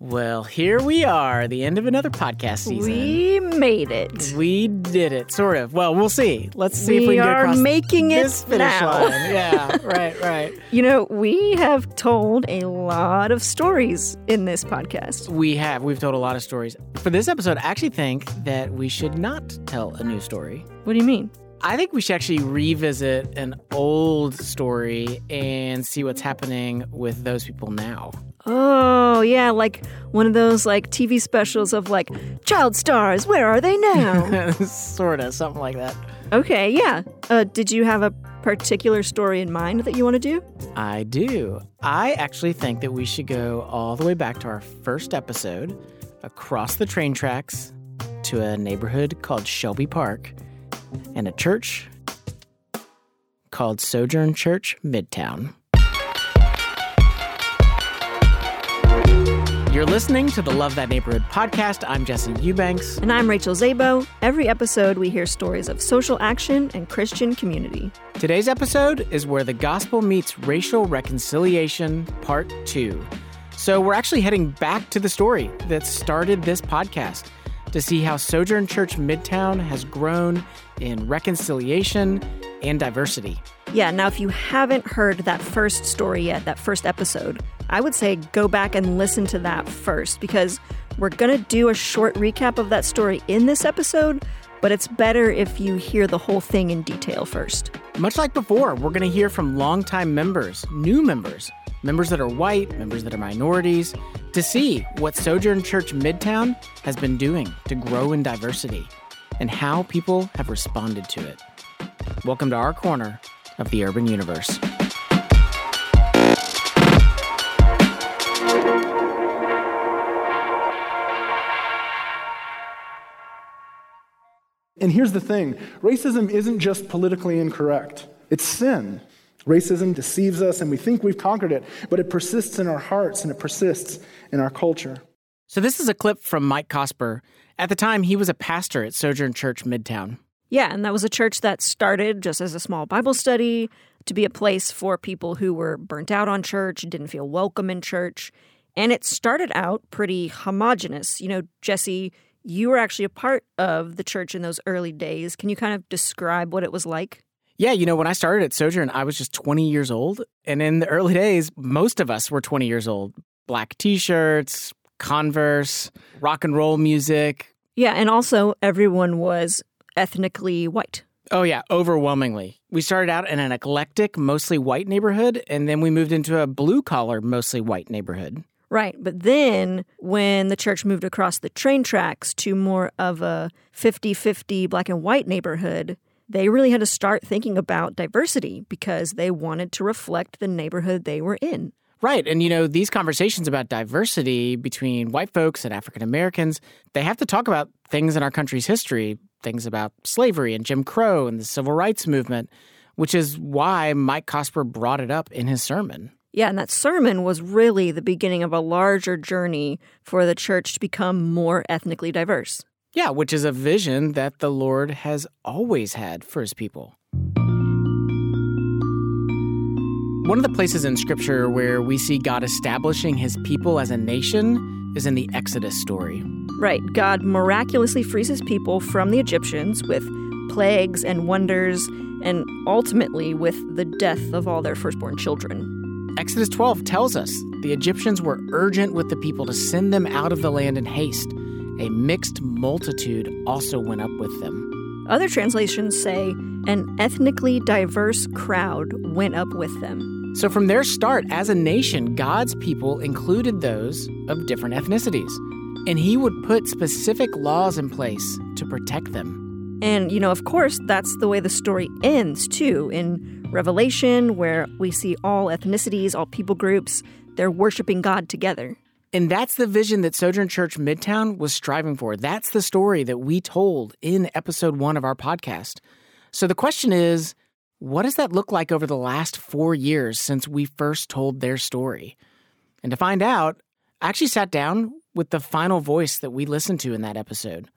Well, here we are, the end of another podcast season. We made it. We did it, sort of. Well, we'll see. Let's see if we can get across this finish line. Yeah, right. You know, we have told a lot of stories in this podcast. We have. We've told a lot of stories. For this episode, I actually think that we should not tell a new story. What do you mean? I think we should actually revisit an old story and see what's happening with those people now. Oh, yeah, like one of those like TV specials of like, child stars, where are they now? Sort of, something like that. Okay, yeah. Did you have a particular story in mind that you want to do? I do. I actually think that we should go all the way back to our first episode, across the train tracks, to a neighborhood called Shelby Park, and a church called Sojourn Church Midtown. You're listening to the Love That Neighborhood podcast. I'm Jesse Eubanks. And I'm Rachel Szabo. Every episode, we hear stories of social action and Christian community. Today's episode is Where the Gospel Meets Racial Reconciliation, Part 2. So we're actually heading back to the story that started this podcast to see how Sojourn Church Midtown has grown in reconciliation and diversity. Yeah, now if you haven't heard that first story yet, that first episode, I would say go back and listen to that first, because we're going to do a short recap of that story in this episode, but it's better if you hear the whole thing in detail first. Much like before, we're going to hear from longtime members, new members, members that are white, members that are minorities, to see what Sojourn Church Midtown has been doing to grow in diversity and how people have responded to it. Welcome to our corner of the urban universe. And here's the thing, racism isn't just politically incorrect, it's sin. Racism deceives us and we think we've conquered it, but it persists in our hearts and it persists in our culture. So this is a clip from Mike Cosper. At the time, he was a pastor at Sojourn Church Midtown. Yeah, and that was a church that started just as a small Bible study to be a place for people who were burnt out on church, didn't feel welcome in church. And it started out pretty homogenous. You know, Jesse, you were actually a part of the church in those early days. Can you kind of describe what it was like? Yeah, you know, when I started at Sojourn, I was just 20 years old. And in the early days, most of us were 20 years old. Black t-shirts, Converse, rock and roll music. Yeah, and also everyone was ethnically white. Oh, yeah, overwhelmingly. We started out in an eclectic, mostly white neighborhood, and then we moved into a blue-collar, mostly white neighborhood. Right, but then when the church moved across the train tracks to more of a 50-50 black and white neighborhood, they really had to start thinking about diversity because they wanted to reflect the neighborhood they were in. Right. And, you know, these conversations about diversity between white folks and African Americans, they have to talk about things in our country's history, things about slavery and Jim Crow and the civil rights movement, which is why Mike Cosper brought it up in his sermon. Yeah, and that sermon was really the beginning of a larger journey for the church to become more ethnically diverse. Yeah, which is a vision that the Lord has always had for his people. One of the places in Scripture where we see God establishing his people as a nation is in the Exodus story. Right. God miraculously frees his people from the Egyptians with plagues and wonders and ultimately with the death of all their firstborn children. Exodus 12 tells us the Egyptians were urgent with the people to send them out of the land in haste. A mixed multitude also went up with them. Other translations say an ethnically diverse crowd went up with them. So from their start as a nation, God's people included those of different ethnicities. And he would put specific laws in place to protect them. And, you know, of course, that's the way the story ends, too, in Revelation, where we see all ethnicities, all people groups, they're worshiping God together. And that's the vision that Sojourn Church Midtown was striving for. That's the story that we told in episode 1 of our podcast. So the question is, what does that look like over the last 4 years since we first told their story? And to find out, I actually sat down with the final voice that we listened to in that episode,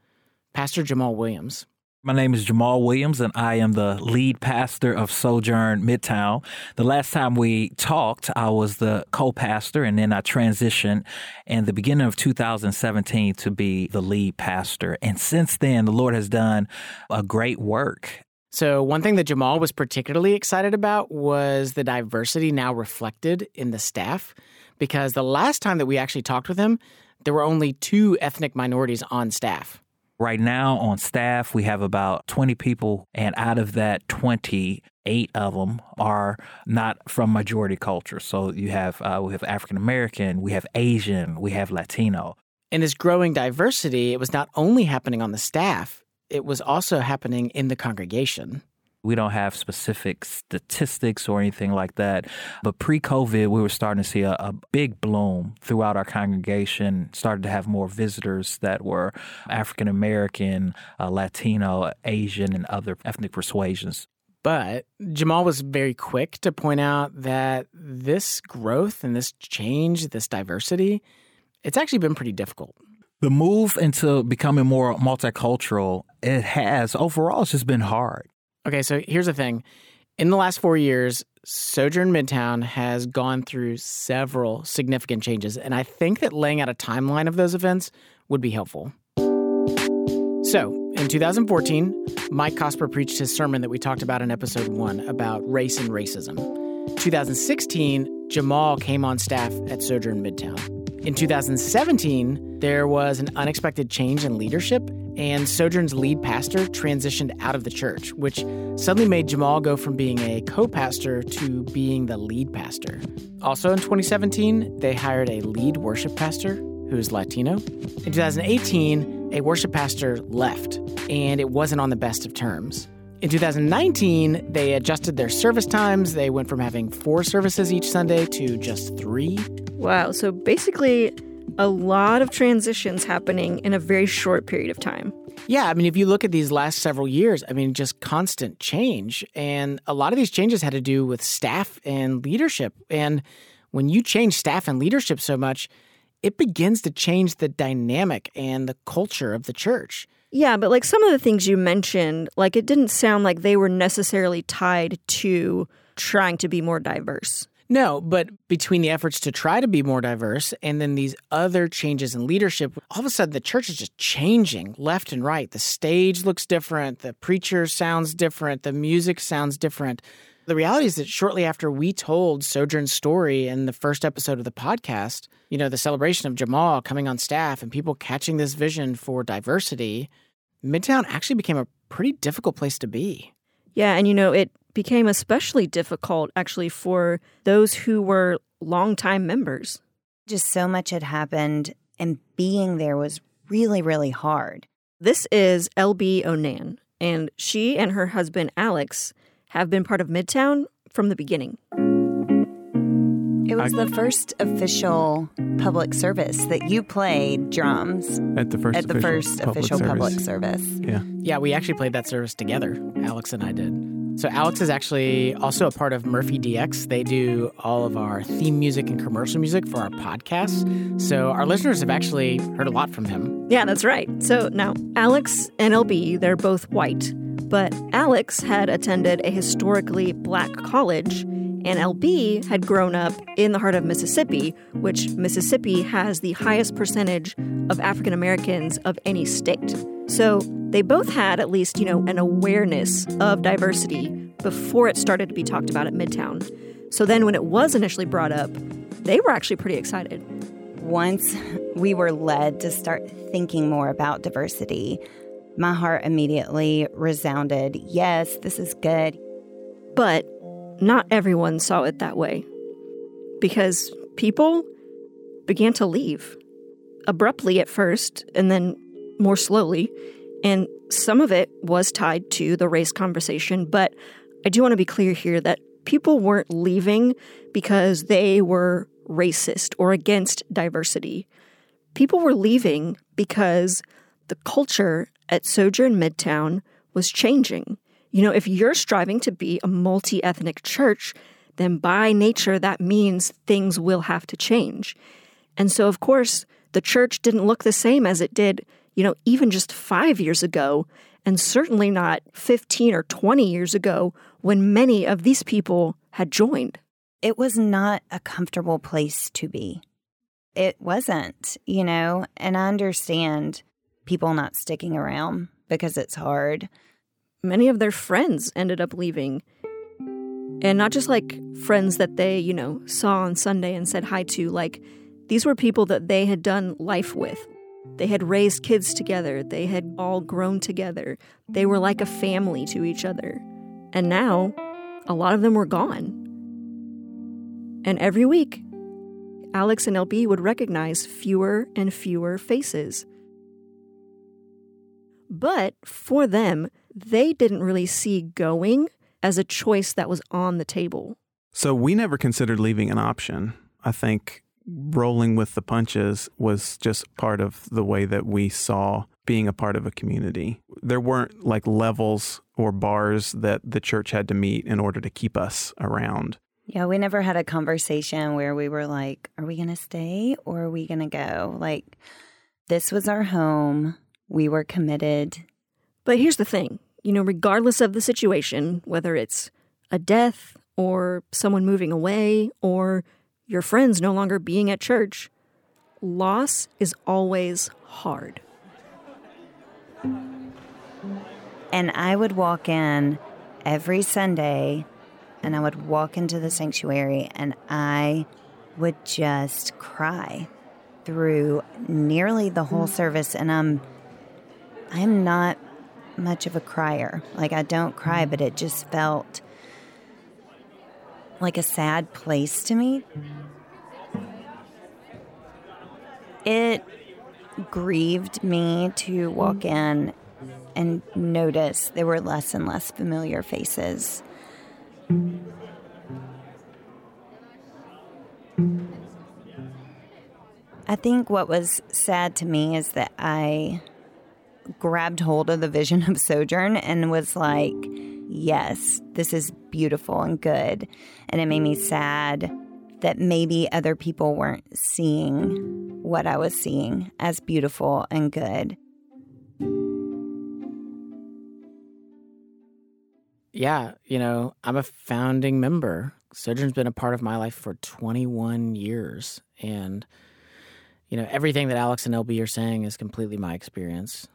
Pastor Jamal Williams. My name is Jamal Williams, and I am the lead pastor of Sojourn Midtown. The last time we talked, I was the co-pastor, and then I transitioned in the beginning of 2017 to be the lead pastor. And since then, the Lord has done a great work. So one thing that Jamal was particularly excited about was the diversity now reflected in the staff, because the last time that we actually talked with him, there were only 2 ethnic minorities on staff. Right now on staff, we have about 20 people, and out of that 20, 8 of them are not from majority culture. So you have we have African-American, we have Asian, we have Latino. And this growing diversity, it was not only happening on the staff, it was also happening in the congregation. We don't have specific statistics or anything like that. But pre-COVID, we were starting to see a big bloom throughout our congregation, started to have more visitors that were African-American, Latino, Asian, and other ethnic persuasions. But Jamal was very quick to point out that this growth and this change, this diversity, it's actually been pretty difficult. The move into becoming more multicultural, it has overall, it's just been hard. Okay, so here's the thing. In the last 4 years, Sojourn Midtown has gone through several significant changes, and I think that laying out a timeline of those events would be helpful. So, in 2014, Mike Cosper preached his sermon that we talked about in episode 1 about race and racism. 2016, Jamal came on staff at Sojourn Midtown. In 2017, there was an unexpected change in leadership, and Sojourn's lead pastor transitioned out of the church, which suddenly made Jamal go from being a co-pastor to being the lead pastor. Also in 2017, they hired a lead worship pastor who is Latino. In 2018, a worship pastor left, and it wasn't on the best of terms. In 2019, they adjusted their service times. They went from having 4 services each Sunday to just 3. Wow, so basically a lot of transitions happening in a very short period of time. Yeah, I mean, if you look at these last several years, I mean, just constant change. And a lot of these changes had to do with staff and leadership. And when you change staff and leadership so much, it begins to change the dynamic and the culture of the church. Yeah, but like some of the things you mentioned, like it didn't sound like they were necessarily tied to trying to be more diverse. No, but between the efforts to try to be more diverse and then these other changes in leadership, all of a sudden the church is just changing left and right. The stage looks different. The preacher sounds different. The music sounds different. The reality is that shortly after we told Sojourn's story in the first episode of the podcast, you know, the celebration of Jamal coming on staff and people catching this vision for diversity, Midtown actually became a pretty difficult place to be. Yeah, and you know, it became especially difficult, actually, for those who were longtime members. Just so much had happened, and being there was really, really hard. This is LB Onan, and she and her husband, Alex, have been part of Midtown from the beginning. It was the first official public service that you played drums. At the first official public service. Yeah, we actually played that service together, Alex and I did. So Alex is actually also a part of Murphy DX. They do all of our theme music and commercial music for our podcasts. So our listeners have actually heard a lot from him. Yeah, that's right. So now Alex and LB, they're both white. But Alex had attended a historically black college, and LB had grown up in the heart of Mississippi, which Mississippi has the highest percentage of African Americans of any state. So they both had at least, you know, an awareness of diversity before it started to be talked about at Midtown. So then when it was initially brought up, they were actually pretty excited. Once we were led to start thinking more about diversity, my heart immediately resounded, yes, this is good. But not everyone saw it that way, because people began to leave abruptly at first and then more slowly. And some of it was tied to the race conversation. But I do want to be clear here that people weren't leaving because they were racist or against diversity. People were leaving because the culture at Sojourn Midtown was changing. You know, if you're striving to be a multi-ethnic church, then by nature, that means things will have to change. And so, of course, the church didn't look the same as it did, you know, even just 5 years ago. and certainly not 15 or 20 years ago when many of these people had joined. It was not a comfortable place to be. It wasn't, you know, and I understand people not sticking around because it's hard. Many of their friends ended up leaving. And not just like friends that they, you know, saw on Sunday and said hi to. Like, these were people that they had done life with. They had raised kids together. They had all grown together. They were like a family to each other. And now, a lot of them were gone. And every week, Alex and LB would recognize fewer and fewer faces. But for them, they didn't really see going as a choice that was on the table. So we never considered leaving an option. I think rolling with the punches was just part of the way that we saw being a part of a community. There weren't like levels or bars that the church had to meet in order to keep us around. Yeah, we never had a conversation where we were like, are we going to stay or are we going to go? Like, this was our home. We were committed. But here's the thing. You know, regardless of the situation, whether it's a death or someone moving away or your friends no longer being at church, loss is always hard. And I would walk in every Sunday and I would walk into the sanctuary and I would just cry through nearly the whole service. And I'm not much of a crier. Like, I don't cry, but it just felt like a sad place to me. It grieved me to walk in and notice there were less and less familiar faces. I think what was sad to me is that I grabbed hold of the vision of Sojourn and was like, yes, this is beautiful and good. And it made me sad that maybe other people weren't seeing what I was seeing as beautiful and good. Yeah, you know, I'm a founding member. Sojourn's been a part of my life for 21 years. And, you know, everything that Alex and LB are saying is completely my experience.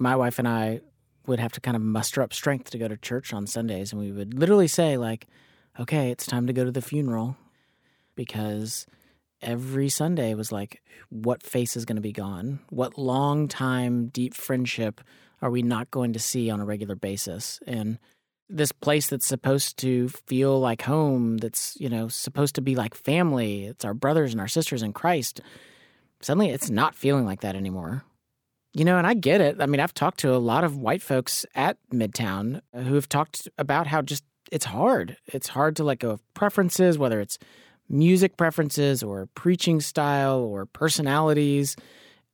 My wife and I would have to kind of muster up strength to go to church on Sundays, and we would literally say, like, okay, it's time to go to the funeral, because every Sunday was like, what face is going to be gone? What long-time, deep friendship are we not going to see on a regular basis? And this place that's supposed to feel like home, that's, you know, supposed to be like family, it's our brothers and our sisters in Christ, suddenly it's not feeling like that anymore. You know, and I get it. I mean, I've talked to a lot of white folks at Midtown who have talked about how just it's hard. It's hard to let go of preferences, whether it's music preferences or preaching style or personalities,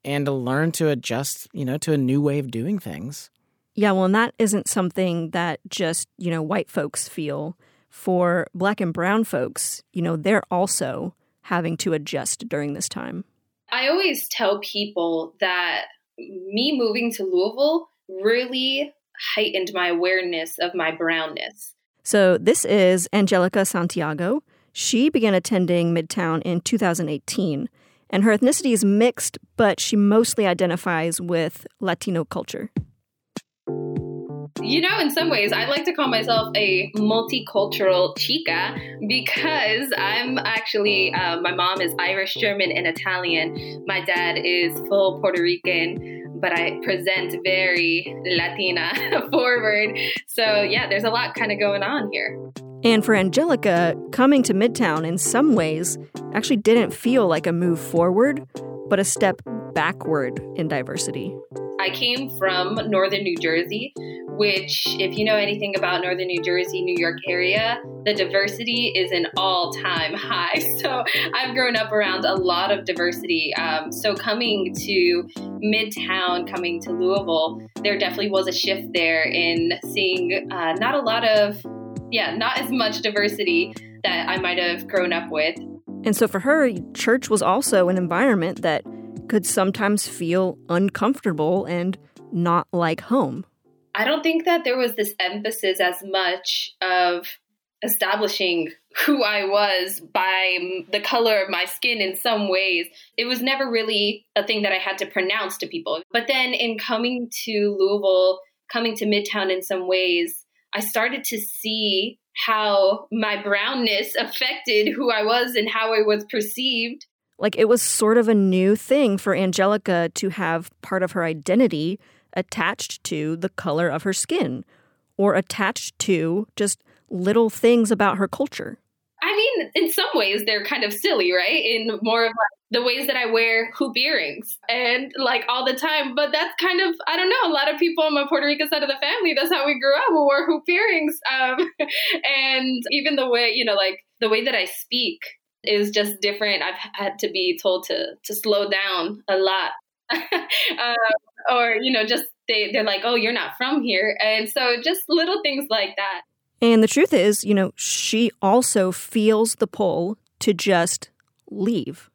and to learn to adjust, you know, to a new way of doing things. Yeah, well, and that isn't something that just, you know, white folks feel. For Black and brown folks, you know, they're also having to adjust during this time. I always tell people that me moving to Louisville really heightened my awareness of my brownness. So this is Angelica Santiago. She began attending Midtown in 2018, and her ethnicity is mixed, but she mostly identifies with Latino culture. You know, in some ways, I like to call myself a multicultural chica because I'm actually, my mom is Irish, German, and Italian. My dad is full Puerto Rican, but I present very Latina forward. So yeah, there's a lot kind of going on here. And for Angelica, coming to Midtown in some ways actually didn't feel like a move forward, but a step backward in diversity. I came from northern New Jersey, which, if you know anything about northern New Jersey, New York area, the diversity is an all-time high. So I've grown up around a lot of diversity. So coming to Midtown, coming to Louisville, there definitely was a shift there in seeing not as much diversity that I might have grown up with. And so for her, church was also an environment that could sometimes feel uncomfortable and not like home. I don't think that there was this emphasis as much of establishing who I was by the color of my skin in some ways. It was never really a thing that I had to pronounce to people. But then in coming to Louisville, coming to Midtown in some ways, I started to see how my brownness affected who I was and how I was perceived. Like, it was sort of a new thing for Angelica to have part of her identity attached to the color of her skin or attached to just little things about her culture. I mean, in some ways, they're kind of silly, right? In more of like the ways that I wear hoop earrings and like all the time. But that's kind of, I don't know, a lot of people on my Puerto Rican side of the family, that's how we grew up. We wore hoop earrings. And even the way, you know, like the way that I speak is just different. I've had to be told to slow down a lot. Or, you know, just they're like, oh, you're not from here. And so just little things like that. And the truth is, you know, she also feels the pull to just leave.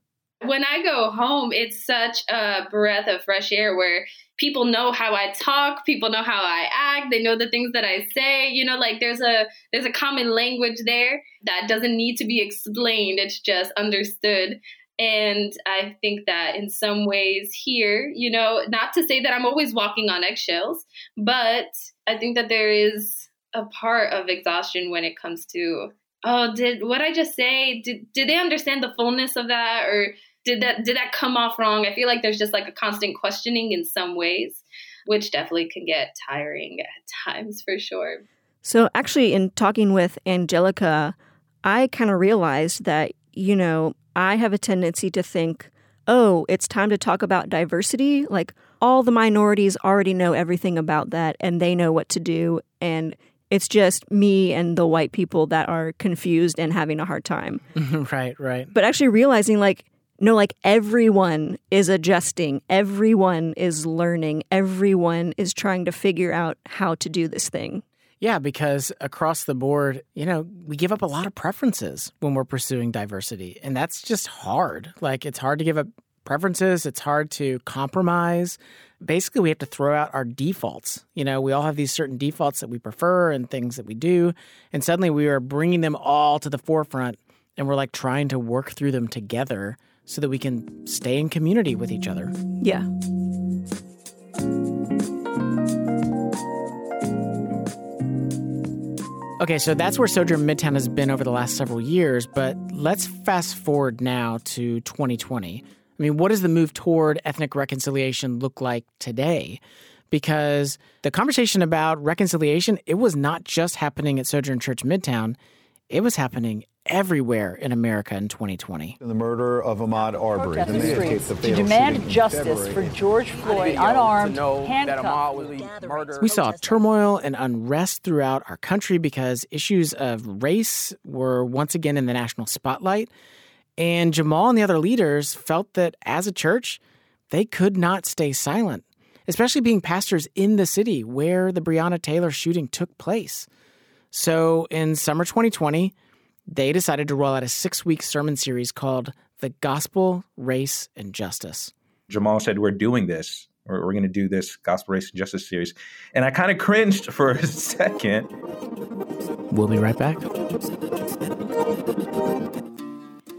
When I go home, it's such a breath of fresh air where people know how I talk, people know how I act, they know the things that I say, you know, like there's a common language there that doesn't need to be explained. It's just understood. And I think that in some ways here, you know, not to say that I'm always walking on eggshells, but I think that there is a part of exhaustion when it comes to, oh, did what I just say, did they understand the fullness of that? Or did that come off wrong? I feel like there's just like a constant questioning in some ways, which definitely can get tiring at times for sure. So actually in talking with Angelica, I kind of realized that, you know, I have a tendency to think, oh, it's time to talk about diversity. Like all the minorities already know everything about that and they know what to do. And it's just me and the white people that are confused and having a hard time. Right, right. But actually realizing like, no, like everyone is adjusting. Everyone is learning. Everyone is trying to figure out how to do this thing. Yeah, because across the board, you know, we give up a lot of preferences when we're pursuing diversity. And that's just hard. Like, it's hard to give up preferences. It's hard to compromise. Basically, we have to throw out our defaults. You know, we all have these certain defaults that we prefer and things that we do. And suddenly we are bringing them all to the forefront and we're like trying to work through them together so that we can stay in community with each other. Yeah. Okay, so that's where Sojourn Midtown has been over the last several years, but let's fast forward now to 2020. I mean, what does the move toward ethnic reconciliation look like today? Because the conversation about reconciliation, it was not just happening at Sojourn Church Midtown. It was happening everywhere in America in 2020. The murder of Ahmaud Arbery. To demand justice for George Floyd, unarmed, handcuffed. We saw turmoil and unrest throughout our country because issues of race were once again in the national spotlight. And Jamal and the other leaders felt that as a church, they could not stay silent, especially being pastors in the city where the Breonna Taylor shooting took place. So in summer 2020, they decided to roll out a 6-week sermon series called The Gospel, Race, and Justice. Jamal said, we're doing this, or we're going to do this Gospel, Race, and Justice series. And I kind of cringed for a second. We'll be right back.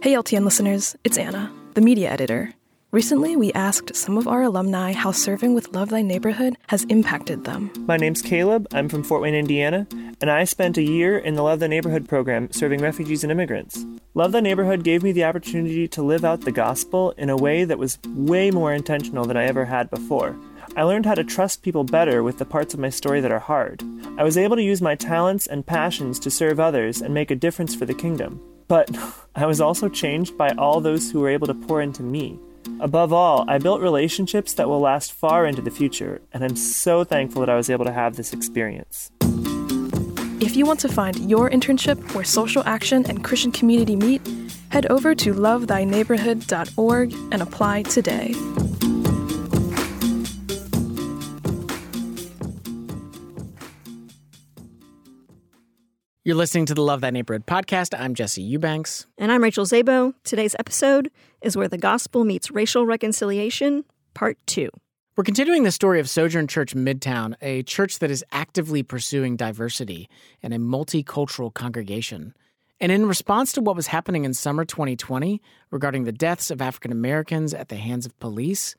Hey, LTN listeners, it's Anna, the media editor. Recently, we asked some of our alumni how serving with Love Thy Neighborhood has impacted them. My name's Caleb. I'm from Fort Wayne, Indiana, and I spent a year in the Love Thy Neighborhood program serving refugees and immigrants. Love Thy Neighborhood gave me the opportunity to live out the gospel in a way that was way more intentional than I ever had before. I learned how to trust people better with the parts of my story that are hard. I was able to use my talents and passions to serve others and make a difference for the kingdom. But I was also changed by all those who were able to pour into me. Above all, I built relationships that will last far into the future, and I'm so thankful that I was able to have this experience. If you want to find your internship where social action and Christian community meet, head over to LoveThyNeighborhood.org and apply today. You're listening to the Love That Neighborhood podcast. I'm Jesse Eubanks. And I'm Rachel Szabo. Today's episode is Where the Gospel Meets Racial Reconciliation, Part 2. We're continuing the story of Sojourn Church Midtown, a church that is actively pursuing diversity and a multicultural congregation. And in response to what was happening in summer 2020 regarding the deaths of African Americans at the hands of police,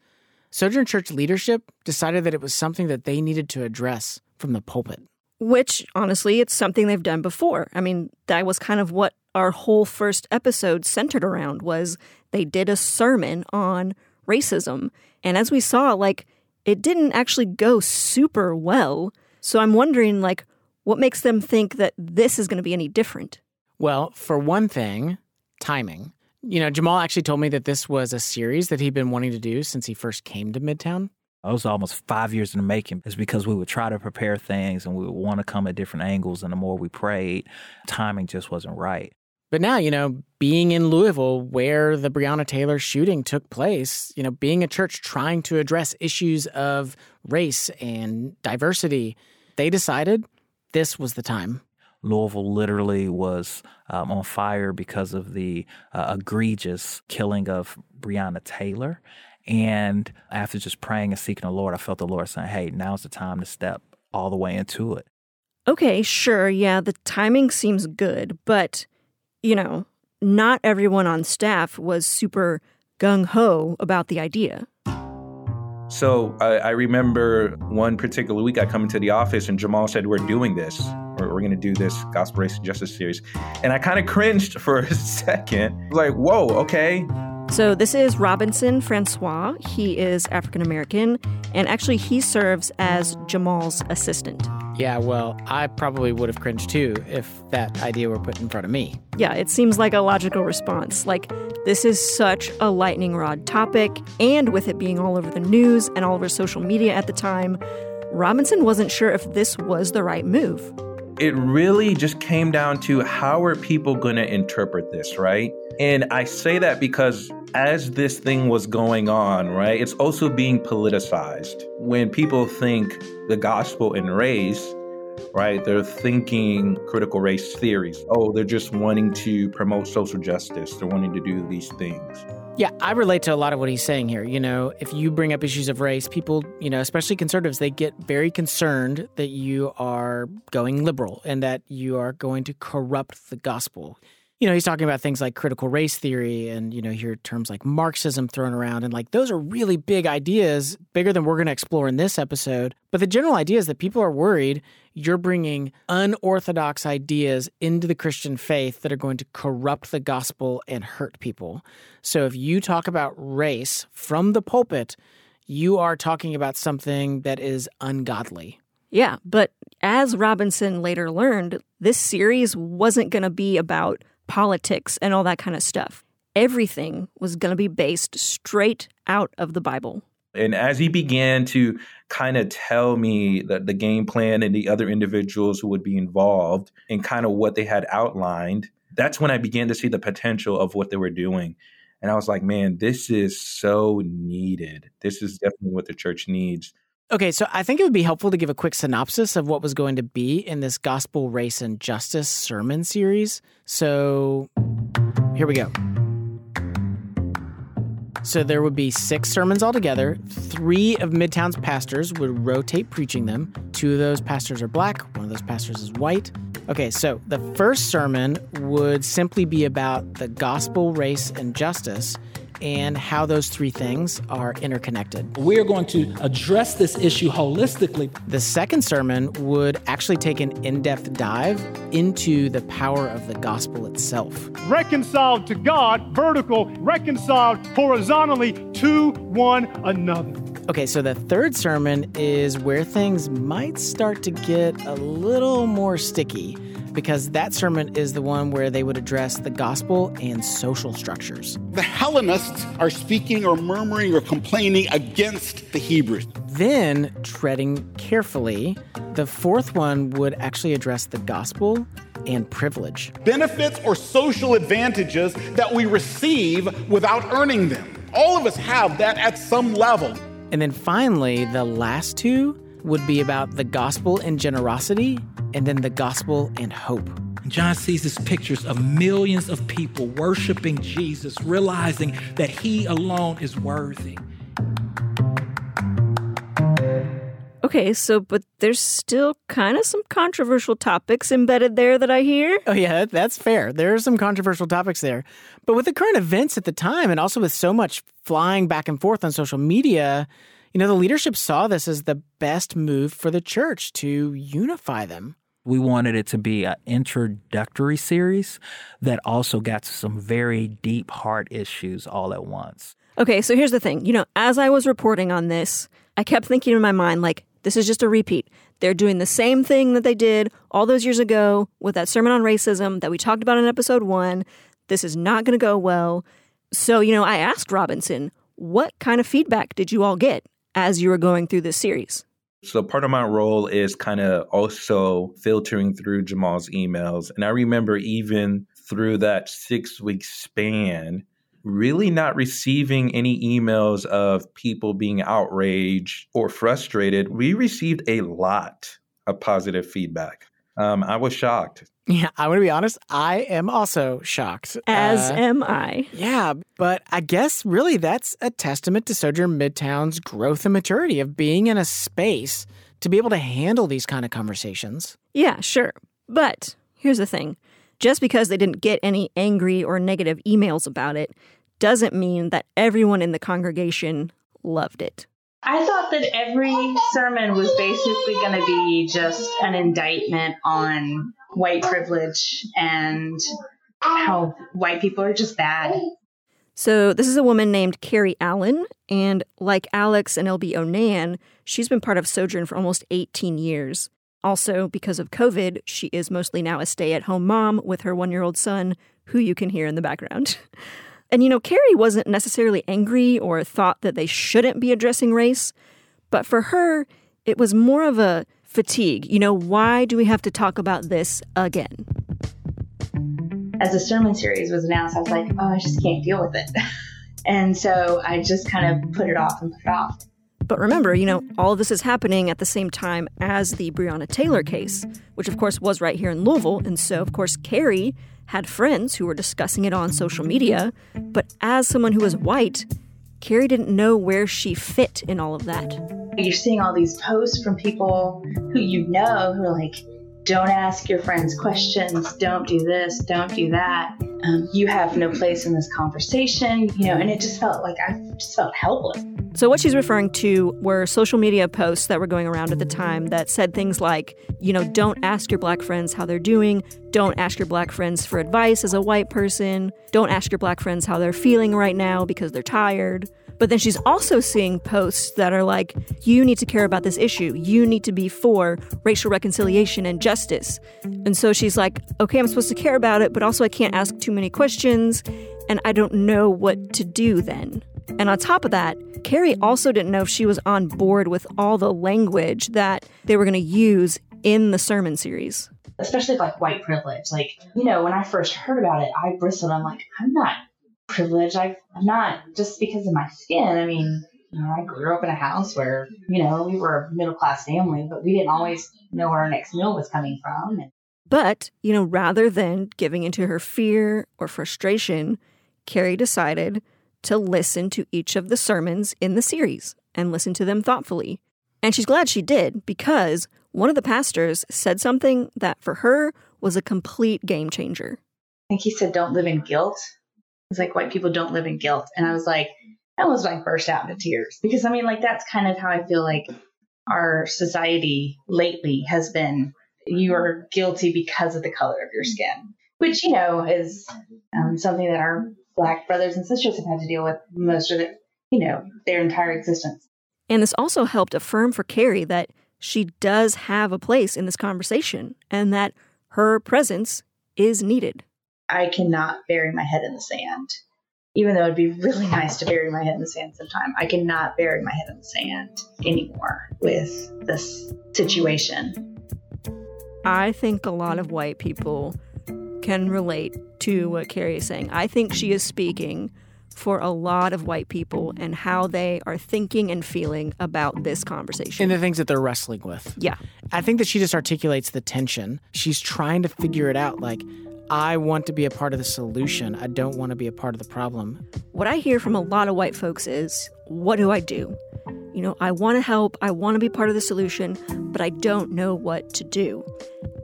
Sojourn Church leadership decided that it was something that they needed to address from the pulpit. Which, honestly, it's something they've done before. I mean, that was kind of what our whole first episode centered around, was they did a sermon on racism. And as we saw, it didn't actually go super well. So I'm wondering, what makes them think that this is going to be any different? Well, for one thing, timing. Jamal actually told me that this was a series that he'd been wanting to do since he first came to Midtown. It was almost 5 years in the making. It's because we would try to prepare things and we would want to come at different angles. And the more we prayed, timing just wasn't right. But now, being in Louisville, where the Breonna Taylor shooting took place, being a church trying to address issues of race and diversity, they decided this was the time. Louisville literally was on fire because of the egregious killing of Breonna Taylor. And after just praying and seeking the Lord, I felt the Lord saying, hey, now's the time to step all the way into it. Okay, sure. Yeah, the timing seems good. But, not everyone on staff was super gung-ho about the idea. So I remember one particular week I come into the office and Jamal said, we're doing this. We're going to do this Gospel Race and Justice series. And I kind of cringed for a second. Like, whoa, okay. So this is Robinson Francois. He is African-American, and actually he serves as Jamal's assistant. Yeah, well, I probably would have cringed too if that idea were put in front of me. Yeah, it seems like a logical response. This is such a lightning rod topic, and with it being all over the news and all over social media at the time, Robinson wasn't sure if this was the right move. It really just came down to how are people going to interpret this, right? And I say that because as this thing was going on, right, it's also being politicized. When people think the gospel and race, right, they're thinking critical race theories. Oh, they're just wanting to promote social justice. They're wanting to do these things. Yeah, I relate to a lot of what he's saying here. If you bring up issues of race, people, especially conservatives, they get very concerned that you are going liberal and that you are going to corrupt the gospel. He's talking about things like critical race theory and, hear terms like Marxism thrown around. And those are really big ideas, bigger than we're going to explore in this episode. But the general idea is that people are worried you're bringing unorthodox ideas into the Christian faith that are going to corrupt the gospel and hurt people. So if you talk about race from the pulpit, you are talking about something that is ungodly. Yeah, but as Robinson later learned, this series wasn't going to be about politics and all that kind of stuff. Everything was going to be based straight out of the Bible. And as he began to kind of tell me that the game plan and the other individuals who would be involved and kind of what they had outlined, that's when I began to see the potential of what they were doing. And I was like, man, this is so needed. This is definitely what the church needs. Okay, so I think it would be helpful to give a quick synopsis of what was going to be in this Gospel, Race, and Justice sermon series. So here we go. So there would be 6 sermons altogether. 3 of Midtown's pastors would rotate preaching them. 2 of those pastors are black. 1 of those pastors is white. Okay, so the first sermon would simply be about the gospel, race, and justice, and how those 3 things are interconnected. We're going to address this issue holistically. The second sermon would actually take an in-depth dive into the power of the gospel itself. Reconciled to God, vertical, reconciled horizontally to one another. Okay, so the third sermon is where things might start to get a little more sticky, because that sermon is the one where they would address the gospel and social structures. The Hellenists are speaking or murmuring or complaining against the Hebrews. Then, treading carefully, the fourth one would actually address the gospel and privilege. Benefits or social advantages that we receive without earning them. All of us have that at some level. And then finally, the last 2 would be about the gospel and generosity, and then the gospel and hope. John sees these pictures of millions of people worshiping Jesus, realizing that he alone is worthy. Okay, but there's still kind of some controversial topics embedded there that I hear. Oh, yeah, that's fair. There are some controversial topics there. But with the current events at the time and also with so much flying back and forth on social media, you know, the leadership saw this as the best move for the church to unify them. We wanted it to be an introductory series that also got to some very deep heart issues all at once. Okay, so here's the thing. You know, as I was reporting on this, I kept thinking in my mind, like, this is just a repeat. They're doing the same thing that they did all those years ago with that sermon on racism that we talked about in episode 1. This is not going to go well. So, you know, I asked Robinson, what kind of feedback did you all get as you were going through this series? So part of my role is kind of also filtering through Jamal's emails. And I remember even through that 6-week span, really not receiving any emails of people being outraged or frustrated. We received a lot of positive feedback. I was shocked. Yeah, I'm going to be honest. I am also shocked. As am I. Yeah, but I guess really that's a testament to Sojourn Midtown's growth and maturity of being in a space to be able to handle these kind of conversations. Yeah, sure. But here's the thing. Just because they didn't get any angry or negative emails about it doesn't mean that everyone in the congregation loved it. I thought that every sermon was basically going to be just an indictment on white privilege and how white people are just bad. So this is a woman named Carrie Allen, and like Alex and LB Onan, she's been part of Sojourn for almost 18 years. Also, because of COVID, she is mostly now a stay-at-home mom with her 1-year-old son, who you can hear in the background. And, you know, Carrie wasn't necessarily angry or thought that they shouldn't be addressing race. But for her, it was more of a fatigue. You know, why do we have to talk about this again? As the sermon series was announced, I was like, oh, I just can't deal with it. And so I just kind of put it off. But remember, you know, all of this is happening at the same time as the Breonna Taylor case, which, of course, was right here in Louisville. And so, of course, Carrie had friends who were discussing it on social media. But as someone who was white, Carrie didn't know where she fit in all of that. You're seeing all these posts from people who you know who are like, don't ask your friends questions, don't do this, don't do that. You have no place in this conversation, you know, and it just felt like I just felt helpless. So what she's referring to were social media posts that were going around at the time that said things like, you know, don't ask your black friends how they're doing. Don't ask your black friends for advice as a white person. Don't ask your black friends how they're feeling right now because they're tired. But then she's also seeing posts that are like, you need to care about this issue. You need to be for racial reconciliation and justice. And so she's like, okay, I'm supposed to care about it, but also I can't ask too many questions, and I don't know what to do then. And on top of that, Carrie also didn't know if she was on board with all the language that they were going to use in the sermon series. Especially like white privilege. Like, you know, when I first heard about it, I bristled. I'm like, I'm not privileged. I'm not just because of my skin. I mean, you know, I grew up in a house where, you know, we were a middle-class family, but we didn't always know where our next meal was coming from. But, you know, rather than giving into her fear or frustration, Carrie decided to listen to each of the sermons in the series and listen to them thoughtfully. And she's glad she did, because one of the pastors said something that for her was a complete game changer. I think he said, don't live in guilt. It's like, white people don't live in guilt. And I was like, that was like burst out into tears. Because I mean, like, that's kind of how I feel like our society lately has been. You are guilty because of the color of your skin, which, you know, is something that our Black brothers and sisters have had to deal with most of it, you know, their entire existence. And this also helped affirm for Carrie that she does have a place in this conversation and that her presence is needed. I cannot bury my head in the sand, even though it'd be really nice to bury my head in the sand sometime. I cannot bury my head in the sand anymore with this situation. I think a lot of white people can relate to what Carrie is saying. I think she is speaking for a lot of white people and how they are thinking and feeling about this conversation. And the things that they're wrestling with. Yeah. I think that she just articulates the tension. She's trying to figure it out. Like, I want to be a part of the solution. I don't want to be a part of the problem. What I hear from a lot of white folks is, what do I do? You know, I want to help, I want to be part of the solution, but I don't know what to do.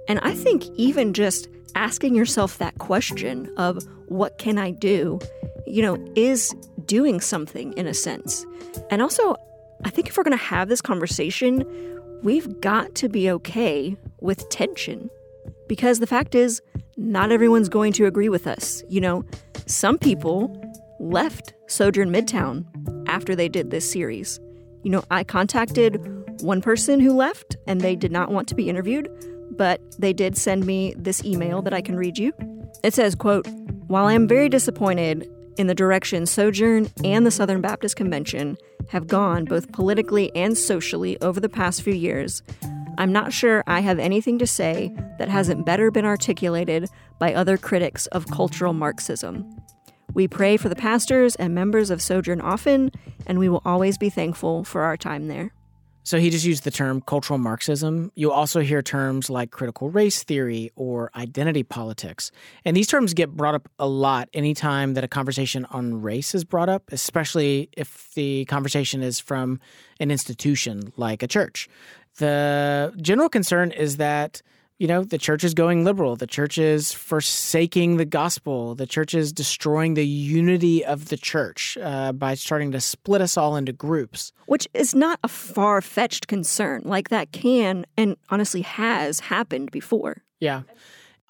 And I think even just asking yourself that question of what can I do, you know, is doing something in a sense. And also, I think if we're going to have this conversation, we've got to be okay with tension. Because the fact is, not everyone's going to agree with us. You know, some people left Sojourn Midtown after they did this series. You know, I contacted one person who left and they did not want to be interviewed, but they did send me this email that I can read you. It says, quote, "While I am very disappointed in the direction Sojourn and the Southern Baptist Convention have gone both politically and socially over the past few years, I'm not sure I have anything to say that hasn't better been articulated by other critics of cultural Marxism. We pray for the pastors and members of Sojourn often, and we will always be thankful for our time there." So he just used the term cultural Marxism. You'll also hear terms like critical race theory or identity politics. And these terms get brought up a lot anytime that a conversation on race is brought up, especially if the conversation is from an institution like a church. The general concern is that, you know, the church is going liberal. The church is forsaking the gospel. The church is destroying the unity of the church by starting to split us all into groups. Which is not a far-fetched concern. Like, that can and honestly has happened before. Yeah.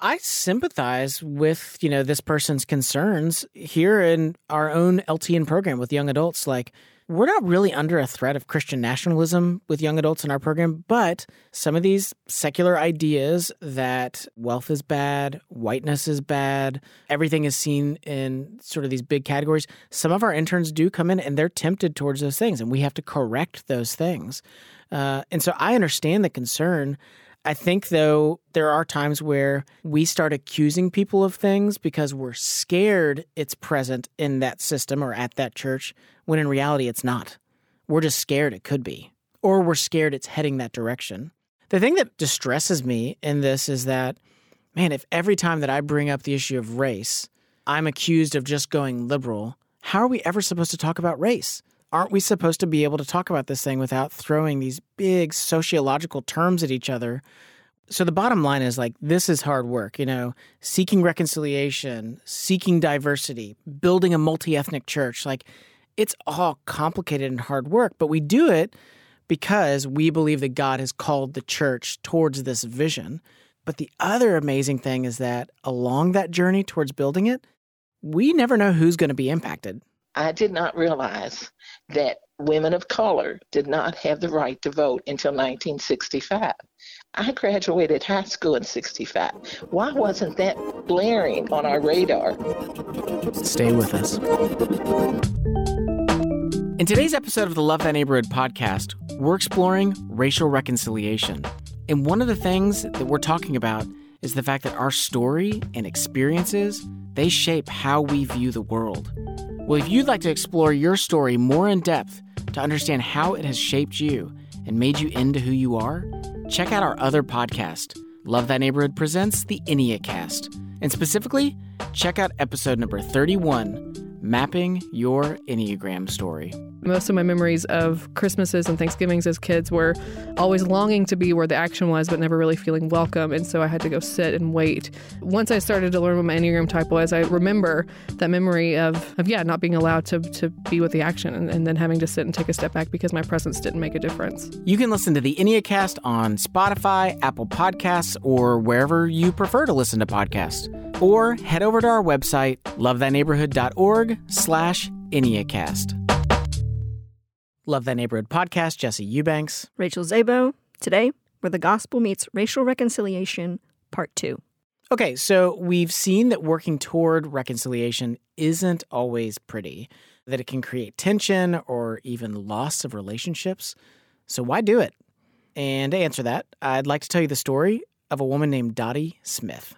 I sympathize with, you know, this person's concerns here in our own LTN program with young adults. Like, we're not really under a threat of Christian nationalism with young adults in our program, but some of these secular ideas that wealth is bad, whiteness is bad, everything is seen in sort of these big categories. Some of our interns do come in and they're tempted towards those things, and we have to correct those things. And so I understand the concern. I think, though, there are times where we start accusing people of things because we're scared it's present in that system or at that church, when in reality it's not. We're just scared it could be, or we're scared it's heading that direction. The thing that distresses me in this is that, man, if every time that I bring up the issue of race, I'm accused of just going liberal, how are we ever supposed to talk about race? Aren't we supposed to be able to talk about this thing without throwing these big sociological terms at each other? So the bottom line is, like, this is hard work, you know, seeking reconciliation, seeking diversity, building a multi-ethnic church. Like, it's all complicated and hard work, but we do it because we believe that God has called the church towards this vision. But the other amazing thing is that along that journey towards building it, we never know who's going to be impacted. I did not realize that women of color did not have the right to vote until 1965. I graduated high school in 65. Why wasn't that blaring on our radar? Stay with us. In today's episode of the Love That Neighborhood podcast, we're exploring racial reconciliation. And one of the things that we're talking about is the fact that our story and experiences, they shape how we view the world. Well, if you'd like to explore your story more in depth to understand how it has shaped you and made you into who you are, check out our other podcast, Love That Neighborhood Presents the ENneaCast. And specifically, check out episode number 31, Mapping Your Enneagram Story. Most of my memories of Christmases and Thanksgivings as kids were always longing to be where the action was, but never really feeling welcome. And so I had to go sit and wait. Once I started to learn what my Enneagram type was, I remember that memory of not being allowed to be with the action and then having to sit and take a step back because my presence didn't make a difference. You can listen to the EnneaCast on Spotify, Apple Podcasts, or wherever you prefer to listen to podcasts. Or head over to our website, LoveThyNeighborhood.org/EnneaCast. Love That Neighborhood podcast, Jesse Eubanks. Rachel Szabo. Today, where the gospel meets racial reconciliation, part 2. Okay, so we've seen that working toward reconciliation isn't always pretty, that it can create tension or even loss of relationships. So why do it? And to answer that, I'd like to tell you the story of a woman named Dottie Smith.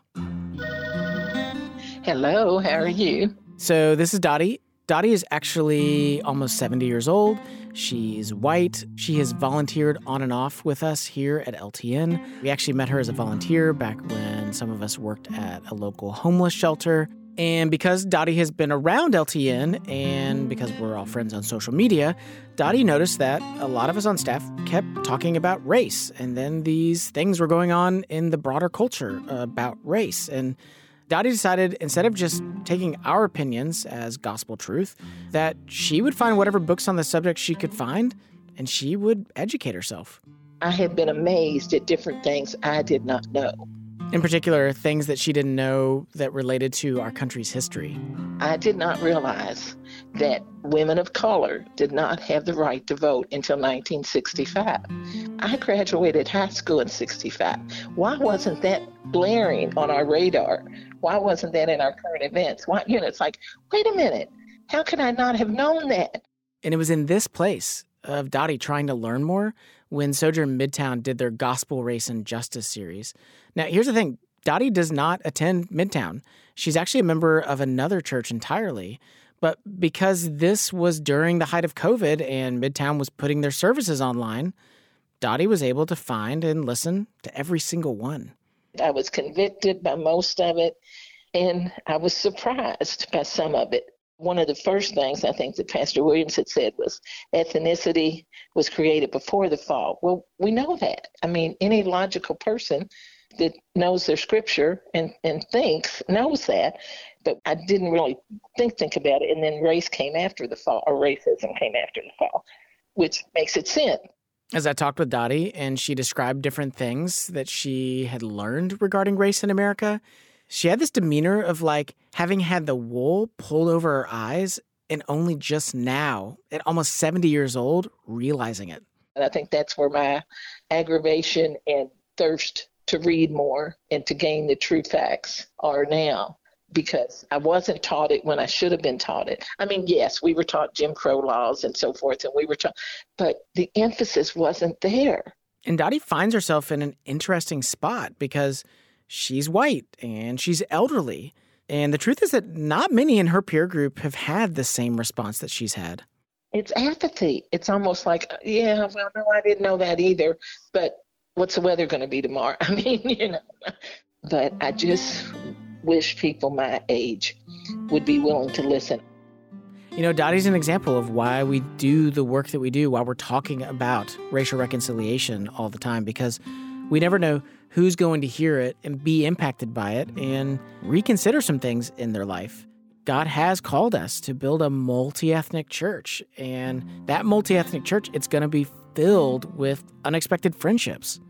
Hello, how are you? So this is Dottie. Dottie is actually almost 70 years old. She's white. She has volunteered on and off with us here at LTN. We actually met her as a volunteer back when some of us worked at a local homeless shelter. And because Dottie has been around LTN, and because we're all friends on social media, Dottie noticed that a lot of us on staff kept talking about race. And then these things were going on in the broader culture about race. And Dottie decided, instead of just taking our opinions as gospel truth, that she would find whatever books on the subject she could find, and she would educate herself. I had been amazed at different things I did not know. In particular, things that she didn't know that related to our country's history. I did not realize that women of color did not have the right to vote until 1965. I graduated high school in 65. Why wasn't that blaring on our radar? Why wasn't that in our current events? Why, it's like, wait a minute, how could I not have known that? And it was in this place of Dottie trying to learn more when Sojourn Midtown did their Gospel, Race, and Justice series. Now, here's the thing. Dottie does not attend Midtown. She's actually a member of another church entirely. But because this was during the height of COVID and Midtown was putting their services online, Dottie was able to find and listen to every single one. I was convicted by most of it, and I was surprised by some of it. One of the first things I think that Pastor Williams had said was ethnicity was created before the fall. Well, we know that. I mean, any logical person that knows their scripture and thinks knows that. But I didn't really think about it. And then race came after the fall, or racism came after the fall, which makes it sin. As I talked with Dottie and she described different things that she had learned regarding race in America, she had this demeanor of, like, having had the wool pulled over her eyes and only just now, at almost 70 years old, realizing it. And I think that's where my aggravation and thirst to read more and to gain the true facts are now, because I wasn't taught it when I should have been taught it. I mean, yes, we were taught Jim Crow laws and so forth, and we were taught, but the emphasis wasn't there. And Dottie finds herself in an interesting spot because she's white and she's elderly. And the truth is that not many in her peer group have had the same response that she's had. It's apathy. It's almost like, yeah, well, no, I didn't know that either. But what's the weather going to be tomorrow? I mean, But I just wish people my age would be willing to listen. Dottie's an example of why we do the work that we do, why we're talking about racial reconciliation all the time, because we never know who's going to hear it and be impacted by it and reconsider some things in their life. God has called us to build a multi-ethnic church, and that multi-ethnic church, it's going to be filled with unexpected friendships.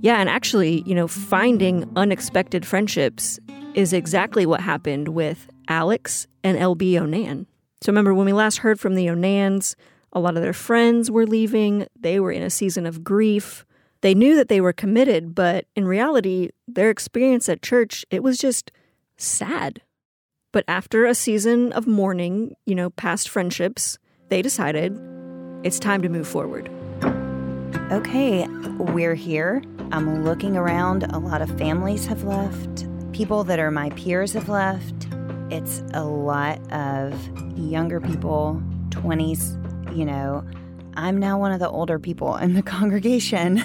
Yeah, and actually, finding unexpected friendships is exactly what happened with Alex and LB Onan. So remember, when we last heard from the Onans, a lot of their friends were leaving. They were in a season of grief. They knew that they were committed, but in reality, their experience at church, it was just sad. But after a season of mourning, past friendships, they decided it's time to move forward. Okay, we're here. I'm looking around. A lot of families have left. People that are my peers have left. It's a lot of younger people, 20s. I'm now one of the older people in the congregation.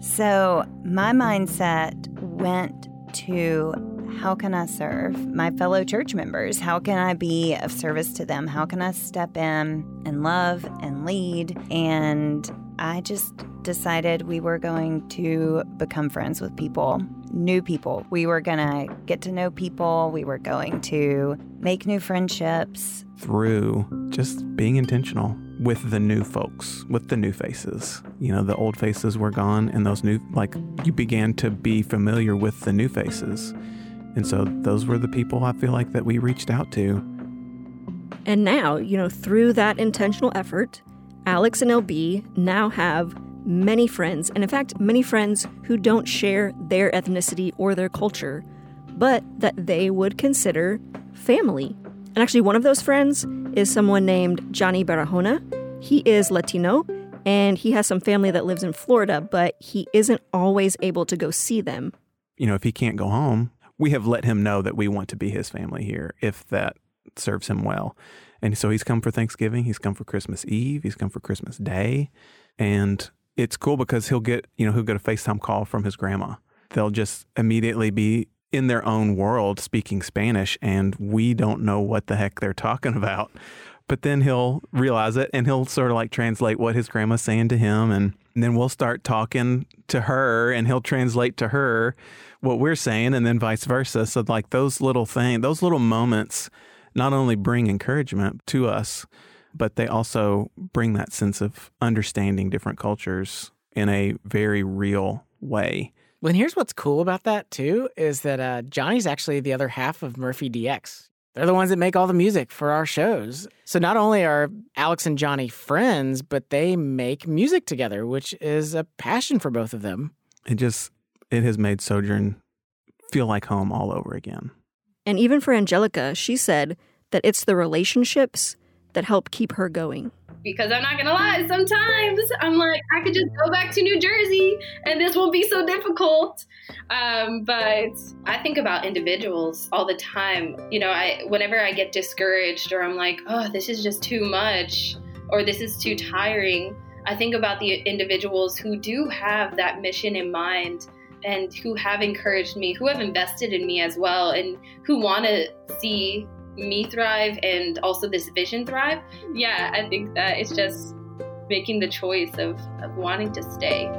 So my mindset went to, how can I serve my fellow church members? How can I be of service to them? How can I step in and love and lead? And I just decided we were going to become friends with people, new people. We were going to get to know people. We were going to make new friendships. Through just being intentional with the new folks, with the new faces. The old faces were gone, and those new, you began to be familiar with the new faces. And so those were the people I feel like that we reached out to. And now, through that intentional effort, Alex and LB now have many friends, and in fact, many friends who don't share their ethnicity or their culture, but that they would consider family. And actually, one of those friends is someone named Johnny Barahona. He is Latino, and he has some family that lives in Florida, but he isn't always able to go see them. If he can't go home, we have let him know that we want to be his family here, if that serves him well. And so he's come for Thanksgiving, he's come for Christmas Eve, he's come for Christmas Day. And it's cool because he'll get a FaceTime call from his grandma. They'll just immediately be in their own world speaking Spanish, and we don't know what the heck they're talking about. But then he'll realize it, and he'll sort of like translate what his grandma's saying to him. And then we'll start talking to her, and he'll translate to her what we're saying, and then vice versa. So like those little things, those little moments not only bring encouragement to us, but they also bring that sense of understanding different cultures in a very real way. Well, and here's what's cool about that, too, is that Johnny's actually the other half of Murphy DX. They're the ones that make all the music for our shows. So not only are Alex and Johnny friends, but they make music together, which is a passion for both of them. It has made Sojourn feel like home all over again. And even for Angelica, she said that it's the relationships that help keep her going. Because I'm not going to lie, sometimes I'm like, I could just go back to New Jersey and this won't be so difficult. But I think about individuals all the time. You know, whenever I get discouraged or I'm like, oh, this is just too much or this is too tiring, I think about the individuals who do have that mission in mind and who have encouraged me, who have invested in me as well, and who want to see me thrive and also this vision thrive. Yeah, I think that it's just making the choice of wanting to stay.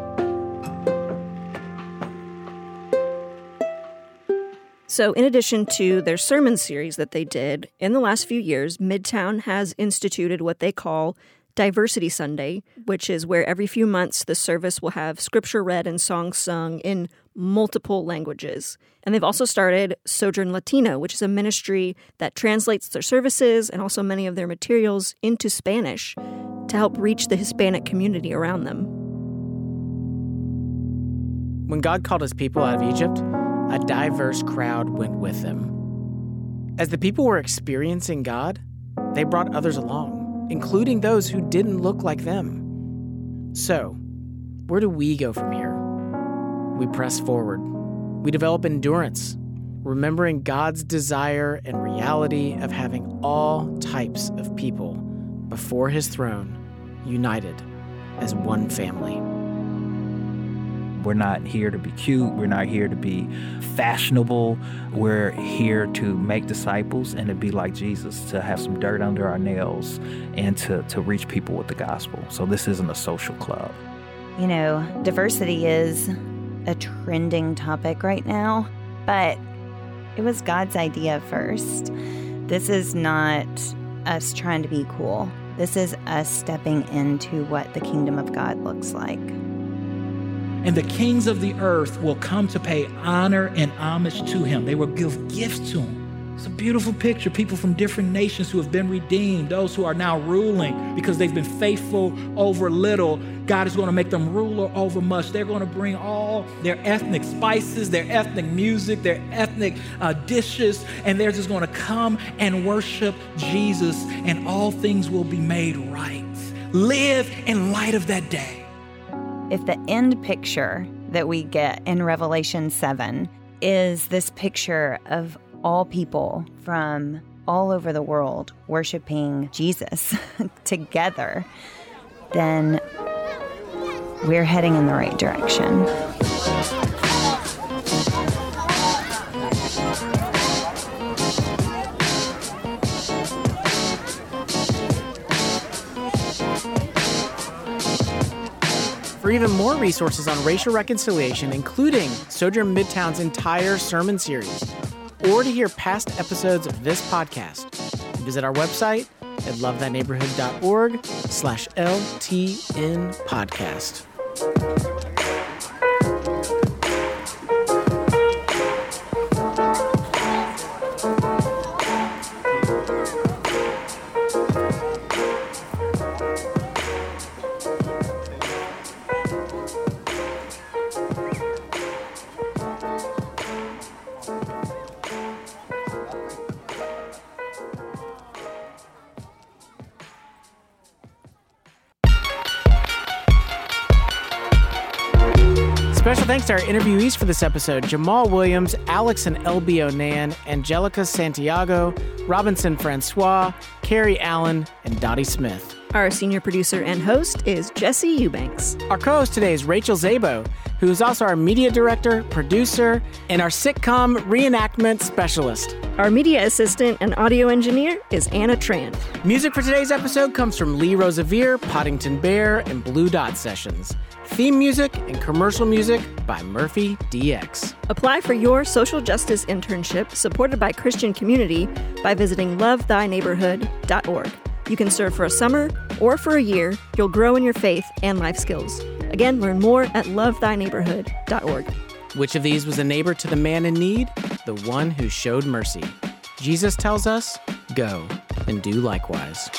So in addition to their sermon series that they did, in the last few years, Midtown has instituted what they call Diversity Sunday, which is where every few months the service will have scripture read and songs sung in multiple languages. And they've also started Sojourn Latino, which is a ministry that translates their services and also many of their materials into Spanish to help reach the Hispanic community around them. When God called his people out of Egypt, a diverse crowd went with them. As the people were experiencing God, they brought others along, including those who didn't look like them. So, where do we go from here? We press forward. We develop endurance, remembering God's desire and reality of having all types of people before his throne, united as one family. We're not here to be cute. We're not here to be fashionable. We're here to make disciples and to be like Jesus, to have some dirt under our nails and to reach people with the gospel. So this isn't a social club. You know, diversity is a trending topic right now, but it was God's idea first. This is not us trying to be cool. This is us stepping into what the kingdom of God looks like. And the kings of the earth will come to pay honor and homage to him. They will give gifts to him. It's a beautiful picture. People from different nations who have been redeemed, those who are now ruling because they've been faithful over little. God is going to make them ruler over much. They're going to bring all their ethnic spices, their ethnic music, their ethnic dishes, and they're just going to come and worship Jesus, and all things will be made right. Live in light of that day. If the end picture that we get in Revelation 7 is this picture of all people from all over the world worshiping Jesus together, then we're heading in the right direction. For even more resources on racial reconciliation, including Sojourn Midtown's entire sermon series, or to hear past episodes of this podcast, visit our website at LoveThyNeighborhood.org/LTN podcast. Special thanks to our interviewees for this episode, Jamal Williams, Alex and LB Onan, Angelica Santiago, Robinson Francois, Carrie Allen, and Dottie Smith. Our senior producer and host is Jesse Eubanks. Our co-host today is Rachel Szabo, who is also our media director, producer, and our sitcom reenactment specialist. Our media assistant and audio engineer is Anna Tran. Music for today's episode comes from Lee Rosevere, Poddington Bear, and Blue Dot Sessions. Theme music and commercial music by Murphy DX. Apply for your social justice internship supported by Christian Community by visiting LoveThyNeighborhood.org. You can serve for a summer or for a year. You'll grow in your faith and life skills. Again, learn more at LoveThyNeighborhood.org. Which of these was a neighbor to the man in need? The one who showed mercy. Jesus tells us, go and do likewise.